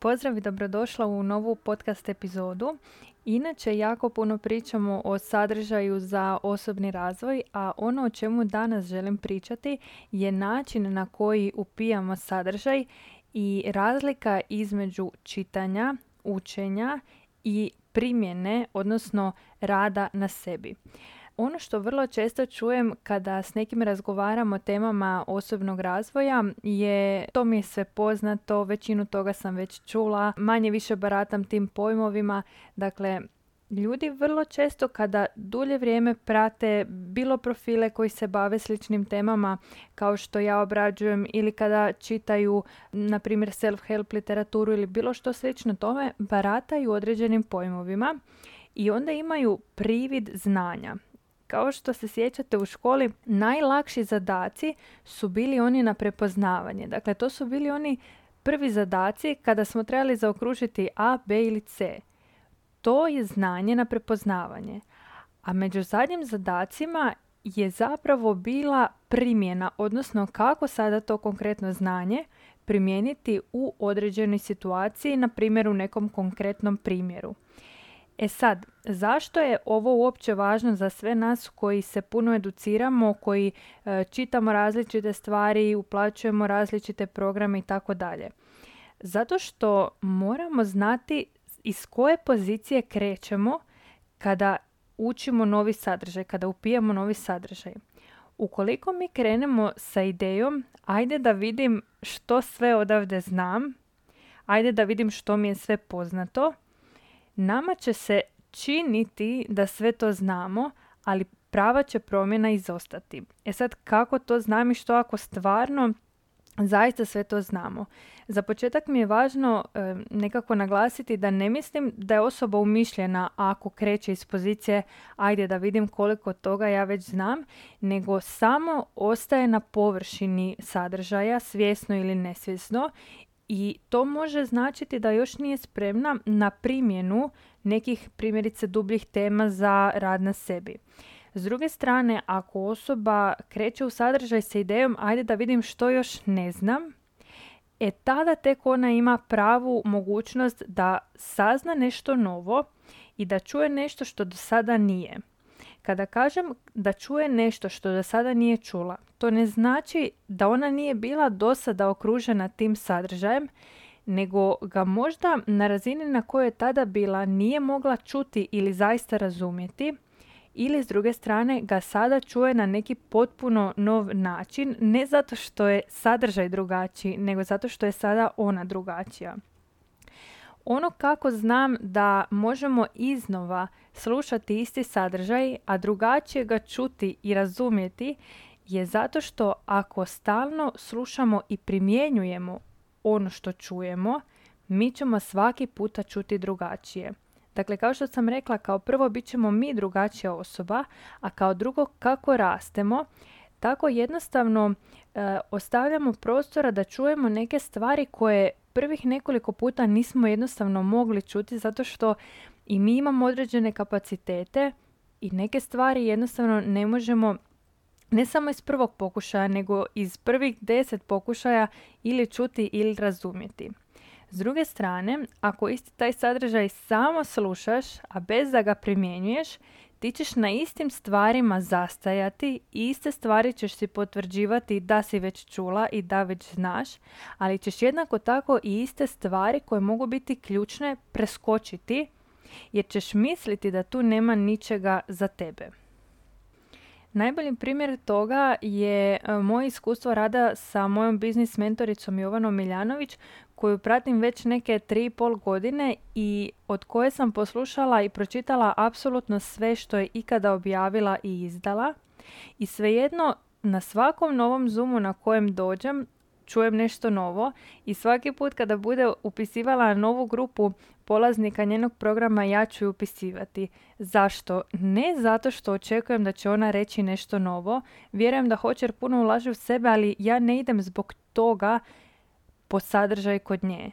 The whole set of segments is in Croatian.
Pozdrav i dobrodošla u novu podcast epizodu. Inače, jako puno pričamo o sadržaju za osobni razvoj, a ono o čemu danas želim pričati je način na koji upijamo sadržaj i razlika između čitanja, učenja i primjene, odnosno rada na sebi. Ono što vrlo često čujem kada s nekim razgovaram o temama osobnog razvoja je to mi je sve poznato, većinu toga sam već čula, manje više baratam tim pojmovima. Dakle, ljudi vrlo često kada dulje vrijeme prate bilo profile koji se bave sličnim temama kao što ja obrađujem ili kada čitaju, na primjer, self-help literaturu ili bilo što slično tome, barataju određenim pojmovima i onda imaju privid znanja. Kao što se sjećate u školi, najlakši zadaci su bili oni na prepoznavanje. Dakle, to su bili oni prvi zadaci kada smo trebali zaokružiti A, B ili C. To je znanje na prepoznavanje. A među zadnjim zadacima je zapravo bila primjena, odnosno kako sada to konkretno znanje primijeniti u određenoj situaciji, na primjer u nekom konkretnom primjeru. E sad, zašto je ovo uopće važno za sve nas koji se puno educiramo, koji čitamo različite stvari, uplaćujemo različite programe itd.? Zato što moramo znati iz koje pozicije krećemo kada učimo novi sadržaj, kada upijamo novi sadržaj. Ukoliko mi krenemo sa idejom, ajde da vidim što sve odavde znam, ajde da vidim što mi je sve poznato, nama će se činiti da sve to znamo, ali prava će promjena izostati. E sad, kako to znam i što ako stvarno zaista sve to znamo? Za početak mi je važno nekako naglasiti da ne mislim da je osoba umišljena ako kreće iz pozicije ajde da vidim koliko toga ja već znam, nego samo ostaje na površini sadržaja, svjesno ili nesvjesno. I to može značiti da još nije spremna na primjenu nekih primjerice dubljih tema za rad na sebi. S druge strane, ako osoba kreće u sadržaj sa idejom ajde da vidim što još ne znam, tada tek ona ima pravu mogućnost da sazna nešto novo i da čuje nešto što do sada nije. Kada kažem da čuje nešto što do sada nije čula, to ne znači da ona nije bila do sada okružena tim sadržajem, nego ga možda na razini na kojoj je tada bila nije mogla čuti ili zaista razumjeti, ili s druge strane ga sada čuje na neki potpuno nov način, ne zato što je sadržaj drugačiji, nego zato što je sada ona drugačija. Ono kako znam da možemo iznova slušati isti sadržaj, a drugačije ga čuti i razumjeti, je zato što ako stalno slušamo i primjenjujemo ono što čujemo, mi ćemo svaki puta čuti drugačije. Dakle, kao što sam rekla, kao prvo bit ćemo mi drugačija osoba, a kao drugo kako rastemo, tako jednostavno ostavljamo prostora da čujemo neke stvari koje prvih nekoliko puta nismo jednostavno mogli čuti zato što i mi imamo određene kapacitete i neke stvari jednostavno ne možemo ne samo iz prvog pokušaja nego iz prvih 10 pokušaja ili čuti ili razumjeti. S druge strane, ako isti taj sadržaj samo slušaš, a bez da ga primjenjuješ, ti ćeš na istim stvarima zastajati i iste stvari ćeš si potvrđivati da si već čula i da već znaš, ali ćeš jednako tako i iste stvari koje mogu biti ključne preskočiti jer ćeš misliti da tu nema ničega za tebe. Najbolji primjer toga je moje iskustvo rada sa mojom biznis mentoricom Jovanom Miljanović koju pratim već neke 3,5 godine i od koje sam poslušala i pročitala apsolutno sve što je ikada objavila i izdala. I svejedno na svakom novom Zoomu na kojem dođem čujem nešto novo i svaki put kada bude upisivala novu grupu polaznika njenog programa ja ću ju upisivati. Zašto? Ne zato što očekujem da će ona reći nešto novo. Vjerujem da hoće jer puno ulaže u sebe, ali ja ne idem zbog toga po sadržaj kod nje.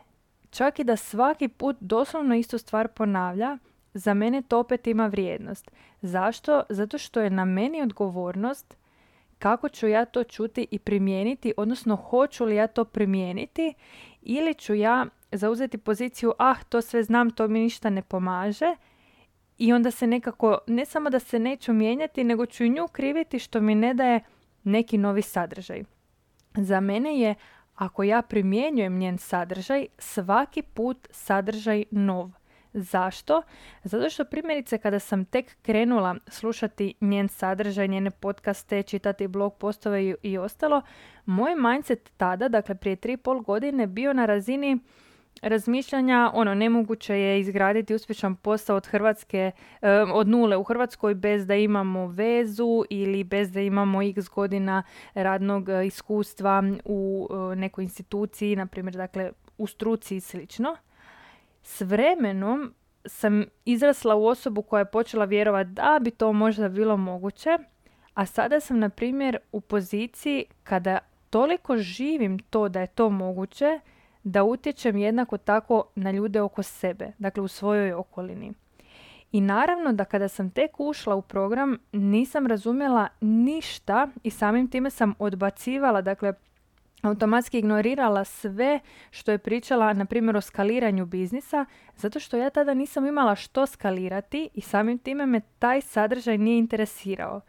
Čak i da svaki put doslovno istu stvar ponavlja, za mene to opet ima vrijednost. Zašto? Zato što je na meni odgovornost kako ću ja to čuti i primijeniti, odnosno hoću li ja to primijeniti ili ću ja zauzeti poziciju, to sve znam, to mi ništa ne pomaže, i onda se nekako, ne samo da se neću mijenjati, nego ću i nju kriviti što mi ne daje neki novi sadržaj. Za mene je, ako ja primjenjujem njen sadržaj, svaki put sadržaj nov. Zašto? Zato što primjerice kada sam tek krenula slušati njen sadržaj, njene podcaste, čitati blog postove i ostalo, moj mindset tada, dakle prije 3,5 godine, bio na razini razmišljanja, nemoguće je izgraditi uspješan posao od Hrvatske, od nule u Hrvatskoj bez da imamo vezu ili bez da imamo x godina radnog iskustva u nekoj instituciji, na primjer, dakle, u struci i slično. S vremenom sam izrasla u osobu koja je počela vjerovati da bi to možda bilo moguće, a sada sam, na primjer, u poziciji kada toliko živim to da je to moguće, da utječem jednako tako na ljude oko sebe, dakle u svojoj okolini. I naravno da kada sam tek ušla u program nisam razumjela ništa i samim time sam odbacivala, dakle automatski ignorirala sve što je pričala, na primjer, o skaliranju biznisa, zato što ja tada nisam imala što skalirati i samim time me taj sadržaj nije interesirao.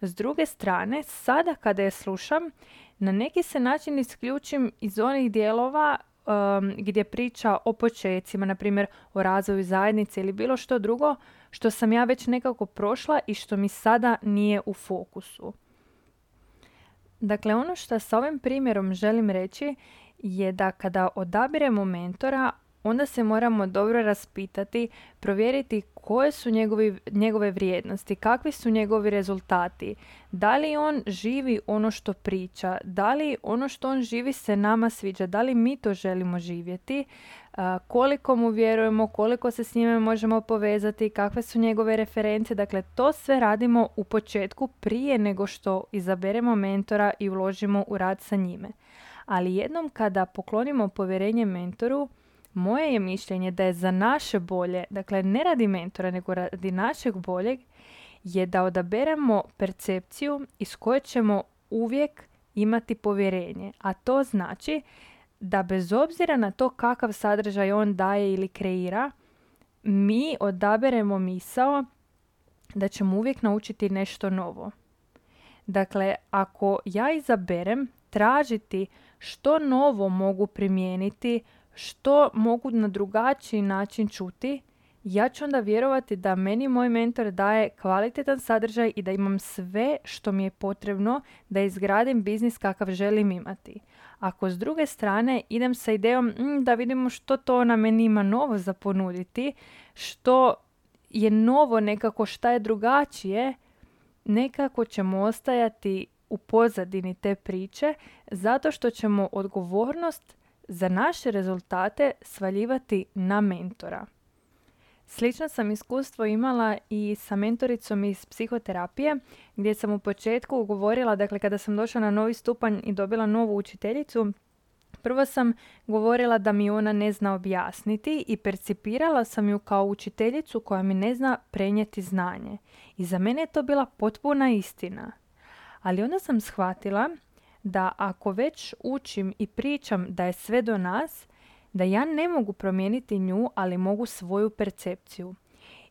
S druge strane, sada kada je slušam, na neki se način isključim iz onih dijelova gdje priča o počecima, na primjer o razvoju zajednice ili bilo što drugo što sam ja već nekako prošla i što mi sada nije u fokusu. Dakle, ono što sa ovim primjerom želim reći je da kada odabiremo mentora, onda se moramo dobro raspitati, provjeriti koje su njegove vrijednosti, kakvi su njegovi rezultati, da li on živi ono što priča, da li ono što on živi se nama sviđa, da li mi to želimo živjeti, koliko mu vjerujemo, koliko se s njime možemo povezati, kakve su njegove reference. Dakle, to sve radimo u početku prije nego što izaberemo mentora i uložimo u rad sa njime. Ali jednom kada poklonimo povjerenje mentoru, moje je mišljenje da je za naše bolje, dakle ne radi mentora nego radi našeg boljeg, je da odaberemo percepciju iz koje ćemo uvijek imati povjerenje. A to znači da bez obzira na to kakav sadržaj on daje ili kreira, mi odaberemo misao da ćemo uvijek naučiti nešto novo. Dakle, ako ja izaberem tražiti što novo mogu primijeniti, što mogu na drugačiji način čuti, ja ću onda vjerovati da meni moj mentor daje kvalitetan sadržaj i da imam sve što mi je potrebno da izgradim biznis kakav želim imati. Ako s druge strane idem sa idejom da vidimo što to ona meni ima novo za ponuditi, što je novo nekako, šta je drugačije, nekako ćemo ostajati u pozadini te priče zato što ćemo odgovornost za naše rezultate svaljivati na mentora. Slično sam iskustvo imala i sa mentoricom iz psihoterapije, gdje sam u početku govorila, dakle kada sam došla na novi stupanj i dobila novu učiteljicu, prvo sam govorila da mi ona ne zna objasniti i percipirala sam ju kao učiteljicu koja mi ne zna prenijeti znanje. I za mene je to bila potpuna istina. Ali onda sam shvatila da ako već učim i pričam da je sve do nas, da ja ne mogu promijeniti nju, ali mogu svoju percepciju.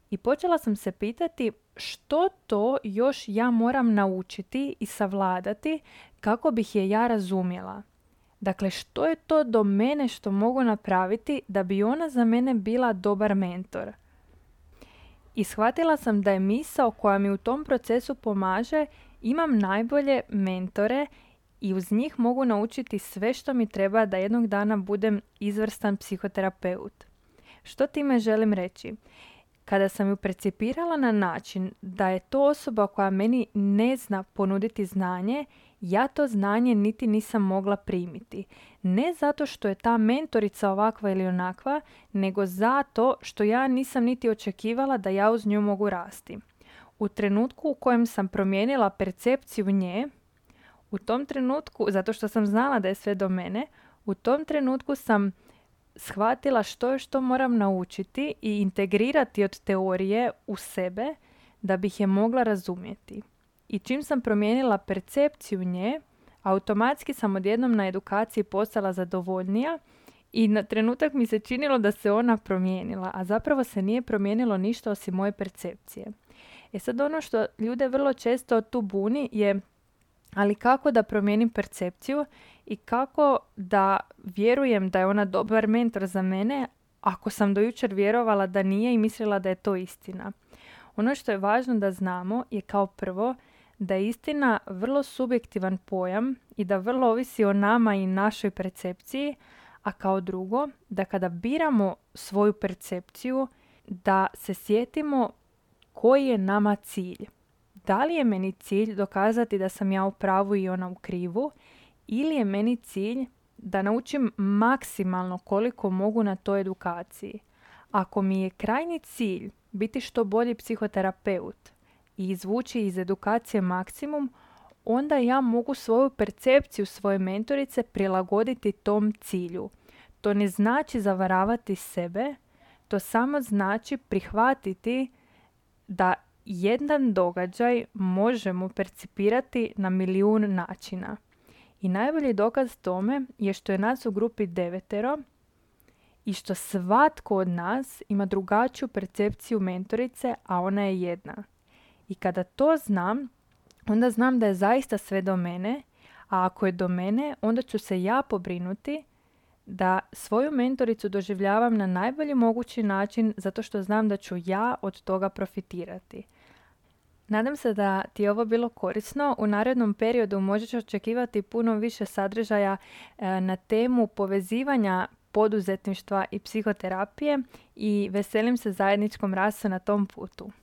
I počela sam se pitati što to još ja moram naučiti i savladati kako bih je ja razumjela. Dakle, što je to do mene što mogu napraviti da bi ona za mene bila dobar mentor? I shvatila sam da je misao koja mi u tom procesu pomaže, imam najbolje mentore i uz njih mogu naučiti sve što mi treba da jednog dana budem izvrstan psihoterapeut. Što time želim reći? Kada sam ju percipirala na način da je to osoba koja meni ne zna ponuditi znanje, ja to znanje niti nisam mogla primiti. Ne zato što je ta mentorica ovakva ili onakva, nego zato što ja nisam niti očekivala da ja uz nju mogu rasti. U trenutku u kojem sam promijenila percepciju nje, u tom trenutku, zato što sam znala da je sve do mene, u tom trenutku sam shvatila što moram naučiti i integrirati od teorije u sebe da bih je mogla razumjeti. I čim sam promijenila percepciju nje, automatski sam odjednom na edukaciji postala zadovoljnija I na trenutak mi se činilo da se ona promijenila, a zapravo se nije promijenilo ništa osim moje percepcije. E sad, ono što ljude vrlo često tu buni je, ali kako da promijenim percepciju i kako da vjerujem da je ona dobar mentor za mene ako sam do jučer vjerovala da nije i mislila da je to istina. Ono što je važno da znamo je, kao prvo, da je istina vrlo subjektivan pojam i da vrlo ovisi o nama i našoj percepciji, a kao drugo, da kada biramo svoju percepciju, da se sjetimo koji je nama cilj. Da li je meni cilj dokazati da sam ja u pravu i ona u krivu, ili je meni cilj da naučim maksimalno koliko mogu na toj edukaciji. Ako mi je krajnji cilj biti što bolji psihoterapeut i izvući iz edukacije maksimum, onda ja mogu svoju percepciju svoje mentorice prilagoditi tom cilju. To ne znači zavaravati sebe, to samo znači prihvatiti da jedan događaj možemo percipirati na milijun načina. I najbolji dokaz tome je što je nas u grupi 9 i što svatko od nas ima drugačiju percepciju mentorice, a ona je jedna. I kada to znam, onda znam da je zaista sve do mene, a ako je do mene, onda ću se ja pobrinuti da svoju mentoricu doživljavam na najbolji mogući način, zato što znam da ću ja od toga profitirati. Nadam se da ti je ovo bilo korisno. U narednom periodu možeš očekivati puno više sadržaja na temu povezivanja poduzetništva i psihoterapije i veselim se zajedničkom rastu na tom putu.